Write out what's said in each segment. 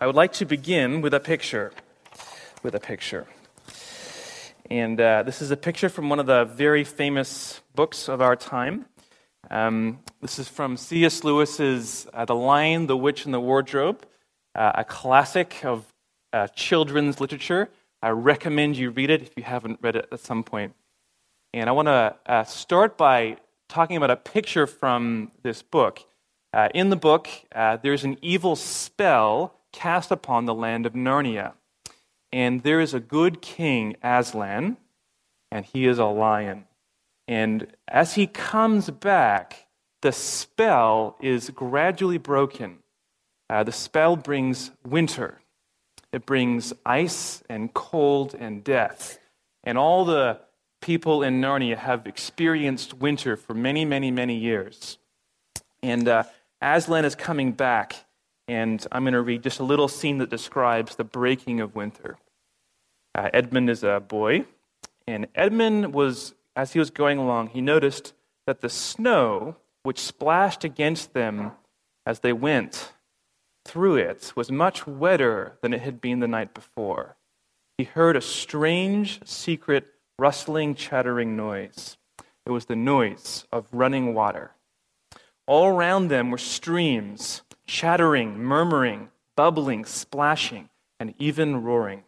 I would like to begin with a picture. And this is a picture from one of the very famous books of our time. This is from C.S. Lewis's The Lion, the Witch, and the Wardrobe, a classic of children's literature. I recommend you read it if you haven't read it at some point. And I want to start by talking about a picture from this book. In the book, there's an evil spell cast upon the land of Narnia. And there is a good king, Aslan, and he is a lion. And as he comes back, the spell is gradually broken. The spell brings winter. It brings ice and cold and death. And all the people in Narnia have experienced winter for many, many, many years. And Aslan is coming back, and I'm going to read just a little scene that describes the breaking of winter. Edmund is a boy, and Edmund was, as he was going along, he noticed that the snow, which splashed against them as they went through it, was much wetter than it had been the night before. He heard a strange, secret, rustling, chattering noise. It was the noise of running water. All around them were streams, chattering, murmuring, bubbling, splashing, and even roaring.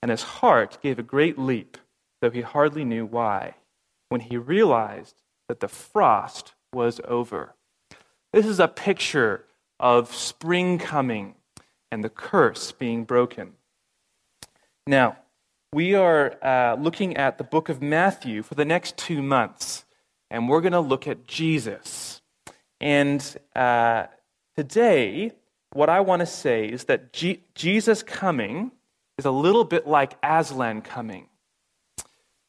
And his heart gave a great leap, though he hardly knew why, when he realized that the frost was over. This is a picture of spring coming and the curse being broken. Now, we are looking at the book of Matthew for the next 2 months, and we're going to look at Jesus. And today, what I want to say is that Jesus coming is a little bit like Aslan coming.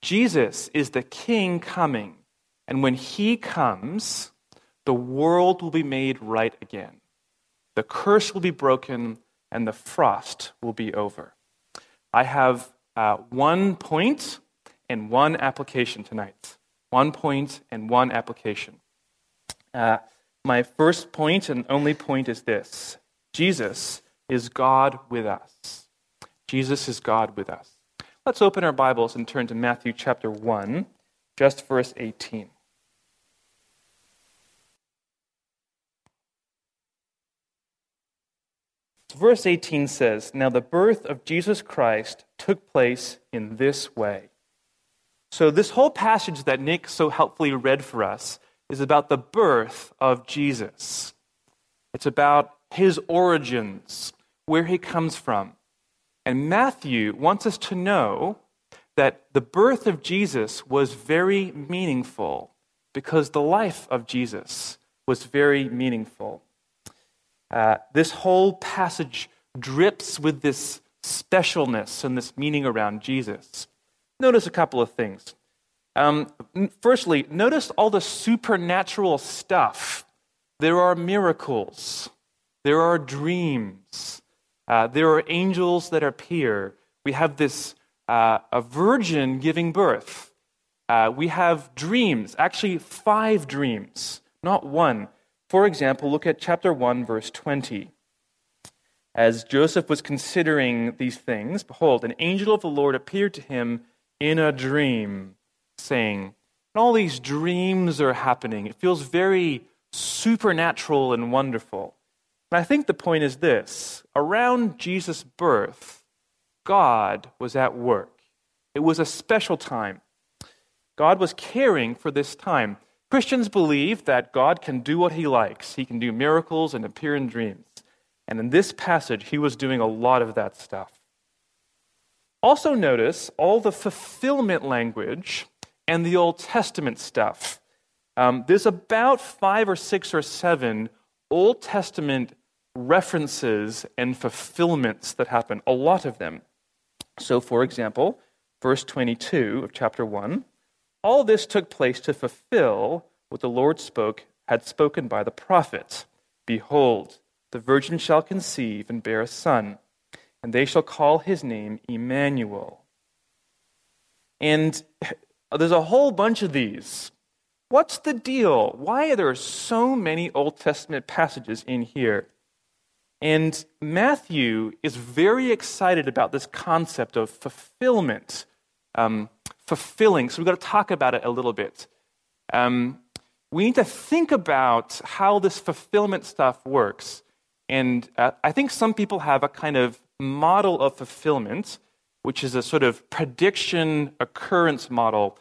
Jesus is the king coming. And when he comes, the world will be made right again. The curse will be broken and the frost will be over. I have one point and one application tonight. My first point and only point is this. Jesus is God with us. Jesus is God with us. Let's open our Bibles and turn to Matthew chapter 1, just verse 18. Verse 18 says, "Now the birth of Jesus Christ took place in this way." So this whole passage that Nick so helpfully read for us is about the birth of Jesus. It's about his origins, where he comes from. And Matthew wants us to know that the birth of Jesus was very meaningful because the life of Jesus was very meaningful. This whole passage drips with this specialness and this meaning around Jesus. Notice a couple of things. Firstly, notice all the supernatural stuff. There are miracles. There are dreams. There are angels that appear. We have this a virgin giving birth. We have dreams, actually 5 dreams, not one. For example, look at chapter 1, verse 20. As Joseph was considering these things, behold, an angel of the Lord appeared to him in a dream, saying, and all these dreams are happening. It feels very supernatural and wonderful. And I think the point is this. Around Jesus' birth, God was at work. It was a special time. God was caring for this time. Christians believe that God can do what he likes. He can do miracles and appear in dreams. And in this passage, he was doing a lot of that stuff. Also notice all the fulfillment language and the Old Testament stuff. There's about 5 or 6 or 7 Old Testament references and fulfillments that happen, a lot of them. So, for example, verse 22 of chapter 1, all this took place to fulfill what the Lord had spoken by the prophet. Behold, the virgin shall conceive and bear a son, and they shall call his name Emmanuel. And there's a whole bunch of these. What's the deal? Why are there so many Old Testament passages in here? And Matthew is very excited about this concept of fulfillment, fulfilling. So we've got to talk about it a little bit. We need to think about how this fulfillment stuff works. And I think some people have a kind of model of fulfillment, which is a sort of prediction occurrence model.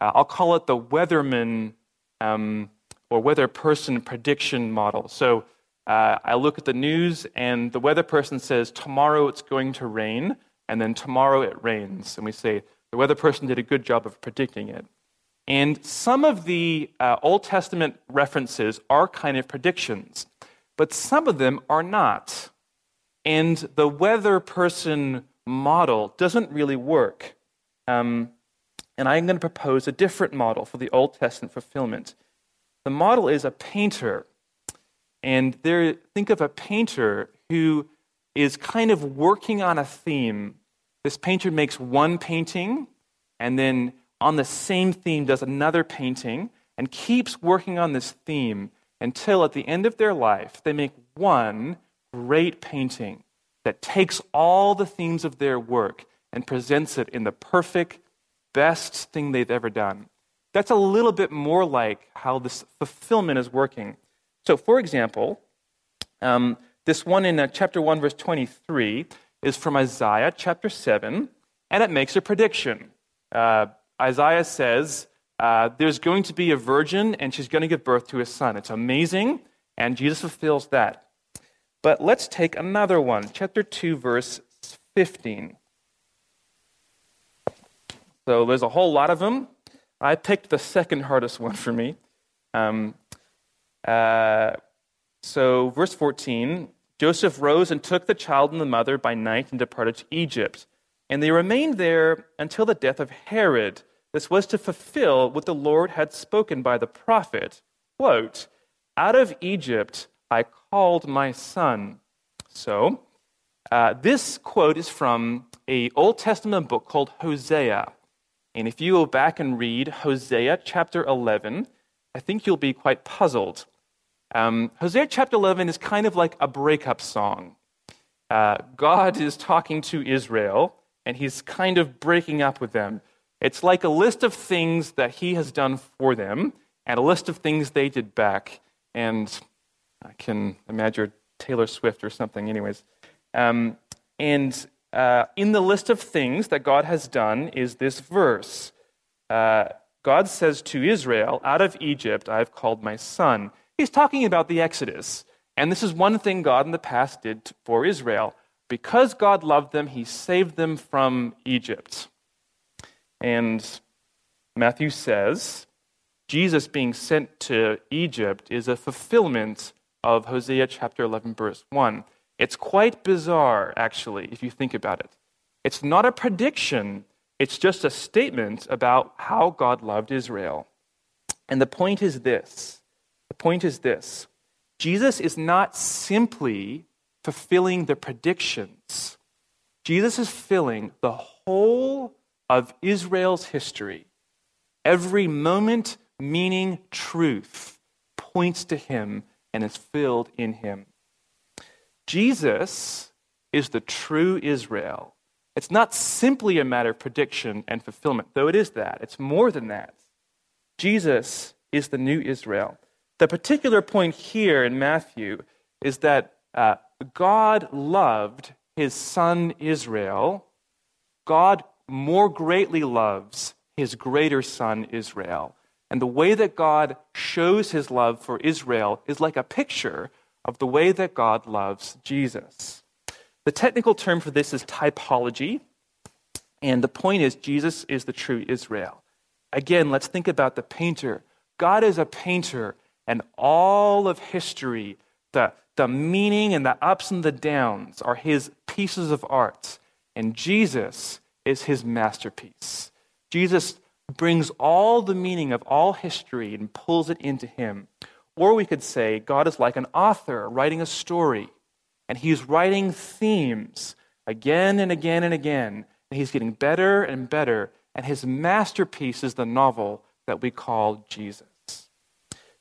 I'll call it the Weatherman or weather person prediction model. So I look at the news and the weather person says, tomorrow it's going to rain, and then tomorrow it rains. And we say, the weather person did a good job of predicting it. And some of the Old Testament references are kind of predictions, but some of them are not. And the weather person model doesn't really work. And I'm going to propose a different model for the Old Testament fulfillment. The model is a painter. And there, think of a painter who is kind of working on a theme. This painter makes one painting, and then on the same theme does another painting, and keeps working on this theme until at the end of their life, they make one great painting that takes all the themes of their work and presents it in the perfect, best thing they've ever done. That's a little bit more like how this fulfillment is working. So, for example, this one in chapter 1, verse 23 is from Isaiah chapter 7, and it makes a prediction. Isaiah says, there's going to be a virgin, and she's going to give birth to a son. It's amazing, and Jesus fulfills that. But let's take another one, chapter 2, verse 15. So there's a whole lot of them. I picked the second hardest one for me. So verse 14, Joseph rose and took the child and the mother by night and departed to Egypt. And they remained there until the death of Herod. This was to fulfill what the Lord had spoken by the prophet. Quote, out of Egypt I called my son. So this quote is from an Old Testament book called Hosea. And if you go back and read Hosea chapter 11, I think you'll be quite puzzled. Hosea chapter 11 is kind of like a breakup song. God is talking to Israel, and he's kind of breaking up with them. It's like a list of things that he has done for them, and a list of things they did back. And I can imagine Taylor Swift or something anyways. In the list of things that God has done is this verse. God says to Israel, out of Egypt I have called my son. He's talking about the Exodus. And this is one thing God in the past did for Israel. Because God loved them, he saved them from Egypt. And Matthew says, Jesus being sent to Egypt is a fulfillment of Hosea chapter 11, verse 1. It's quite bizarre, actually, if you think about it. It's not a prediction. It's just a statement about how God loved Israel. And the point is this. Jesus is not simply fulfilling the predictions. Jesus is filling the whole of Israel's history. Every moment, meaning, truth points to him and is filled in him. Jesus is the true Israel. It's not simply a matter of prediction and fulfillment, though it is that. It's more than that. Jesus is the new Israel. The particular point here in Matthew is that God loved his son Israel. God more greatly loves his greater son Israel. And the way that God shows his love for Israel is like a picture of the way that God loves Jesus. The technical term for this is typology, and the point is Jesus is the true Israel. Again, let's think about the painter. God is a painter, and all of history, the meaning and the ups and the downs are his pieces of art, and Jesus is his masterpiece. Jesus brings all the meaning of all history and pulls it into him. Or we could say God is like an author writing a story, and he's writing themes again and again and again, and he's getting better and better, and his masterpiece is the novel that we call Jesus.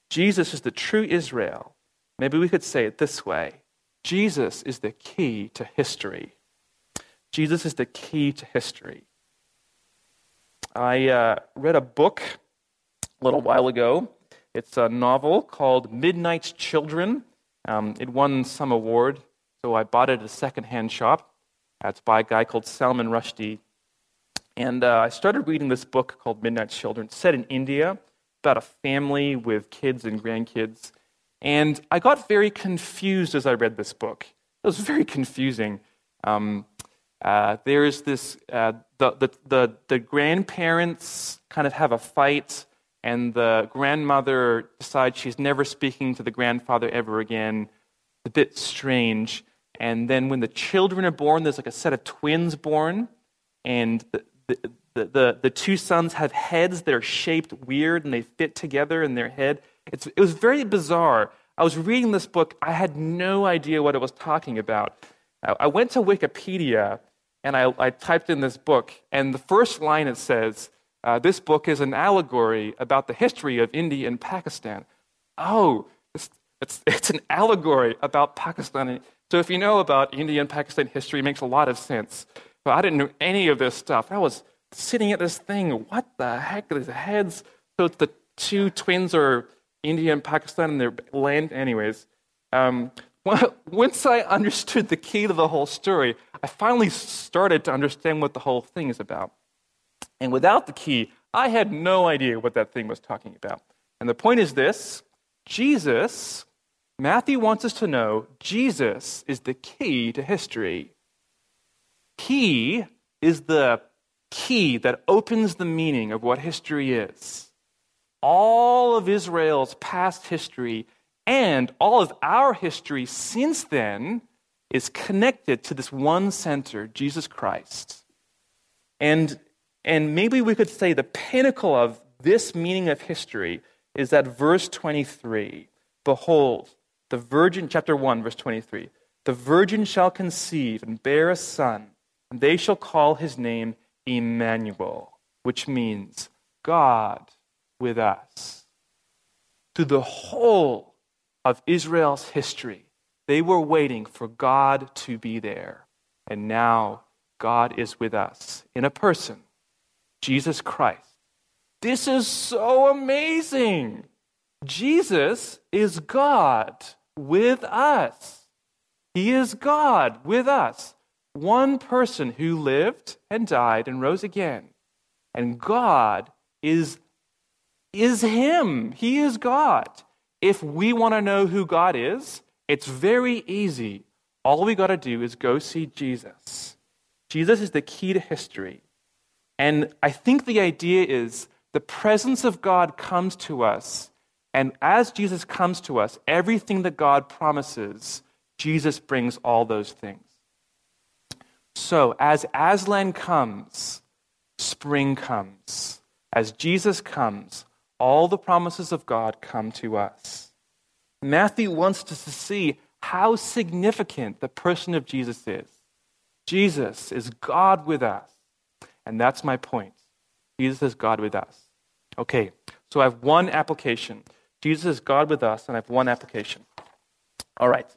Jesus is the true Israel. Maybe we could say it this way. Jesus is the key to history. Jesus is the key to history. I read a book a little while ago. It's a novel called Midnight's Children. It won some award, so I bought it at a secondhand shop. It's by a guy called Salman Rushdie. And I started reading this book called Midnight's Children. It's set in India, about a family with kids and grandkids. And I got very confused as I read this book. It was very confusing. There's this, the grandparents kind of have a fight, and the grandmother decides she's never speaking to the grandfather ever again. It's a bit strange. And then when the children are born, there's like a set of twins born, and the two sons have heads that are shaped weird, and they fit together in their head. It was very bizarre. I was reading this book. I had no idea what it was talking about. I went to Wikipedia, and I typed in this book, and the first line it says, this book is an allegory about the history of India and Pakistan. Oh, it's an allegory about Pakistan. So if you know about India and Pakistan history, it makes a lot of sense. But I didn't know any of this stuff. I was sitting at this thing. What the heck? These heads. So the two twins are India and Pakistan, and their land. Anyways, once I understood the key to the whole story, I finally started to understand what the whole thing is about. And without the key, I had no idea what that thing was talking about. And the point is this: Jesus, Matthew wants us to know, Jesus is the key to history. He is the key that opens the meaning of what history is. All of Israel's past history and all of our history since then is connected to this one center, Jesus Christ. And maybe we could say the pinnacle of this meaning of history is that verse 23, behold, the virgin, chapter 1, verse 23, the virgin shall conceive and bear a son, and they shall call his name Emmanuel, which means God with us. Through the whole of Israel's history, they were waiting for God to be there. And now God is with us in a person, Jesus Christ. This is so amazing. Jesus is God with us. He is God with us. One person who lived and died and rose again. And God is Him. He is God. If we want to know who God is, it's very easy. All we got to do is go see Jesus. Jesus is the key to history. And I think the idea is the presence of God comes to us, and as Jesus comes to us, everything that God promises, Jesus brings all those things. So as Aslan comes, spring comes. As Jesus comes, all the promises of God come to us. Matthew wants us to see how significant the person of Jesus is. Jesus is God with us. And that's my point. Jesus is God with us. Okay, so I have one application. Jesus is God with us, and I have one application. All right,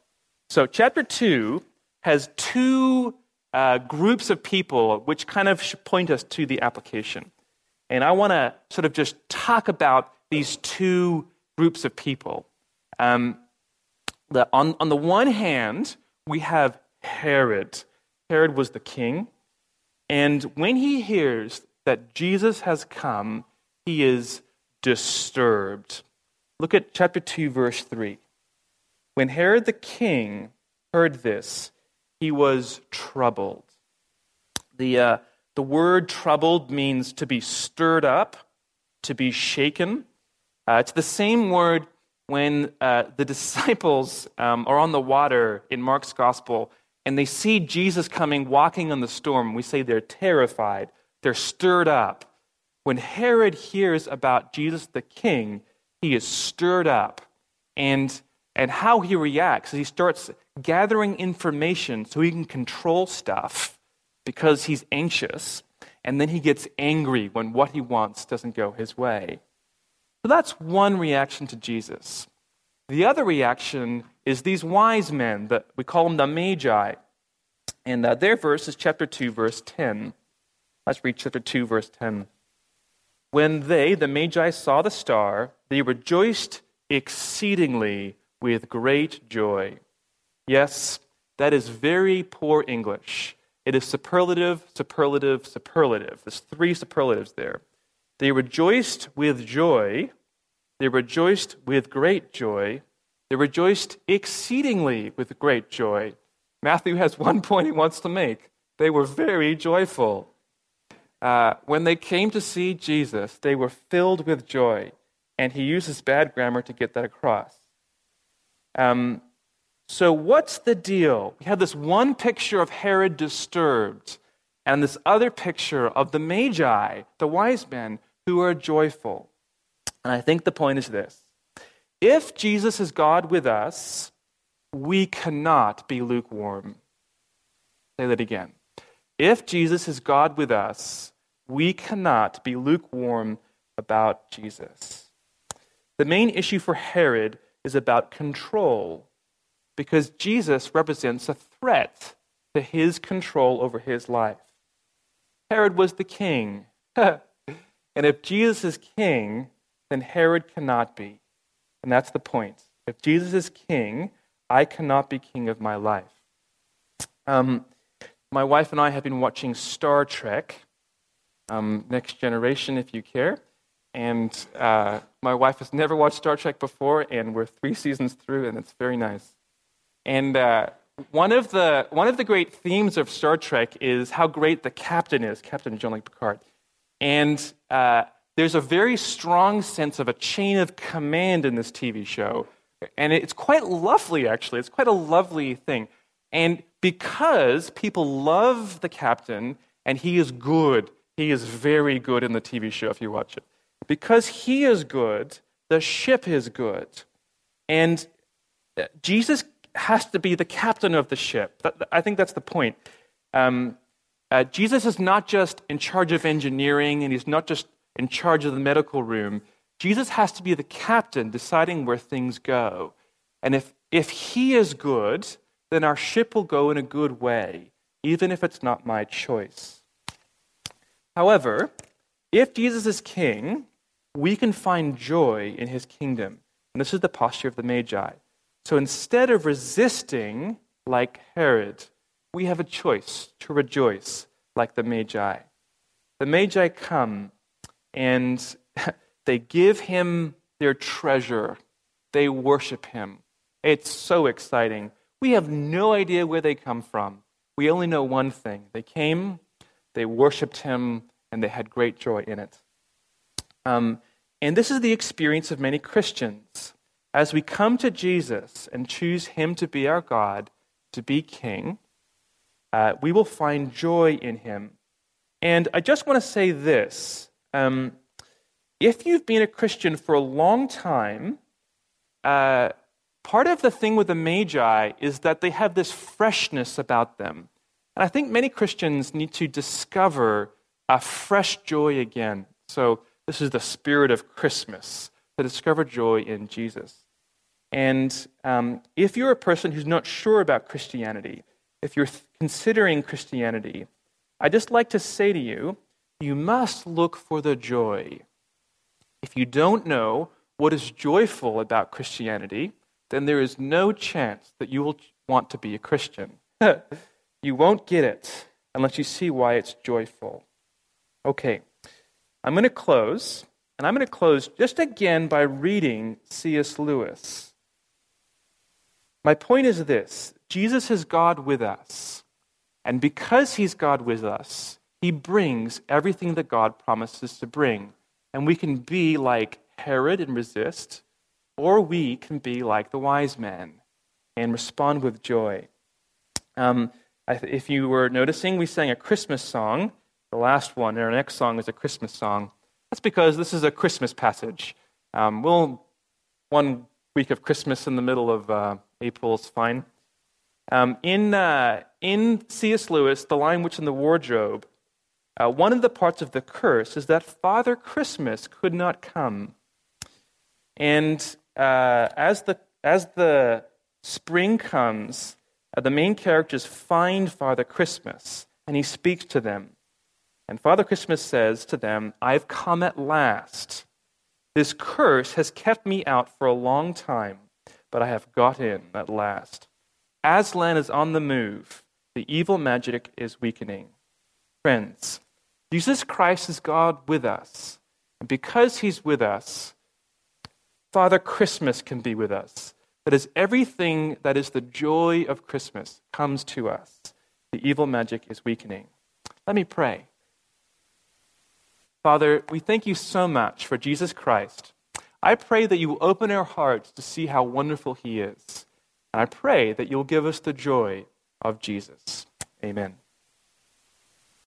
so chapter 2 has two groups of people which kind of should point us to the application. And I want to sort of just talk about these two groups of people. On the one hand, we have Herod. Herod was the king. And when he hears that Jesus has come, he is disturbed. Look at chapter 2, verse 3. When Herod the king heard this, he was troubled. The word troubled means to be stirred up, to be shaken. It's the same word when the disciples are on the water in Mark's gospel, and they see Jesus coming, walking on the storm. We say they're terrified. They're stirred up. When Herod hears about Jesus the king, he is stirred up. And how he reacts is he starts gathering information so he can control stuff because he's anxious. And then he gets angry when what he wants doesn't go his way. So that's one reaction to Jesus. The other reaction is these wise men, that we call them the Magi. And their verse is chapter 2, verse 10. Let's read chapter 2, verse 10. When they, the Magi, saw the star, they rejoiced exceedingly with great joy. Yes, that is very poor English. It is superlative, superlative, superlative. There's three superlatives there. They rejoiced with joy. They rejoiced with great joy. They rejoiced exceedingly with great joy. Matthew has one point he wants to make. They were very joyful. When they came to see Jesus, they were filled with joy. And he uses bad grammar to get that across. So what's the deal? We have this one picture of Herod disturbed and this other picture of the Magi, the wise men, who are joyful. And I think the point is this. If Jesus is God with us, we cannot be lukewarm. Say that again. If Jesus is God with us, we cannot be lukewarm about Jesus. The main issue for Herod is about control, because Jesus represents a threat to his control over his life. Herod was the king. And if Jesus is king, then Herod cannot be. And that's the point. If Jesus is king, I cannot be king of my life. My wife and I have been watching Star Trek, Next Generation, if you care. And my wife has never watched Star Trek before, and we're 3 seasons through, and it's very nice. And one of the great themes of Star Trek is how great the captain is, Captain Jean-Luc Picard. And there's a very strong sense of a chain of command in this TV show. And it's quite lovely, actually. It's quite a lovely thing. And because people love the captain, and he is good, he is very good in the TV show if you watch it. Because he is good, the ship is good. And Jesus has to be the captain of the ship. I think that's the point. Jesus is not just in charge of engineering, and he's not just in charge of the medical room. Jesus has to be the captain deciding where things go. And if he is good, then our ship will go in a good way, even if it's not my choice. However, if Jesus is king, we can find joy in his kingdom. And this is the posture of the Magi. So instead of resisting like Herod, we have a choice to rejoice like the Magi. The Magi come and they give him their treasure. They worship him. It's so exciting. We have no idea where they come from. We only know one thing. They came, they worshiped him, and they had great joy in it. And this is the experience of many Christians. As we come to Jesus and choose him to be our God, to be king, we will find joy in him. And I just want to say this. If you've been a Christian for a long time, part of the thing with the Magi is that they have this freshness about them. And I think many Christians need to discover a fresh joy again. So this is the spirit of Christmas, to discover joy in Jesus. And if you're a person who's not sure about Christianity, if you're considering Christianity, I'd just like to say to you, you must look for the joy. If you don't know what is joyful about Christianity, then there is no chance that you will want to be a Christian. You won't get it unless you see why it's joyful. Okay, I'm going to close. And I'm going to close just again by reading C.S. Lewis. My point is this. Jesus is God with us. And because he's God with us, he brings everything that God promises to bring. And we can be like Herod and resist, or we can be like the wise man and respond with joy. If you were noticing, we sang a Christmas song. The last one, and our next song is a Christmas song. That's because this is a Christmas passage. One week of Christmas in the middle of April is fine. In C.S. Lewis, The Lion, the Witch, and the Wardrobe, one of the parts of the curse is that Father Christmas could not come. And as the as the spring comes, the main characters find Father Christmas, and he speaks to them. And Father Christmas says to them, "I've come at last. This curse has kept me out for a long time, but I have got in at last." Aslan is on the move. The evil magic is weakening. Friends, Jesus Christ is God with us. And because he's with us, Father Christmas can be with us. That is, everything that is the joy of Christmas comes to us. The evil magic is weakening. Let me pray. Father, we thank you so much for Jesus Christ. I pray that you will open our hearts to see how wonderful he is. And I pray that you'll give us the joy of Jesus. Amen.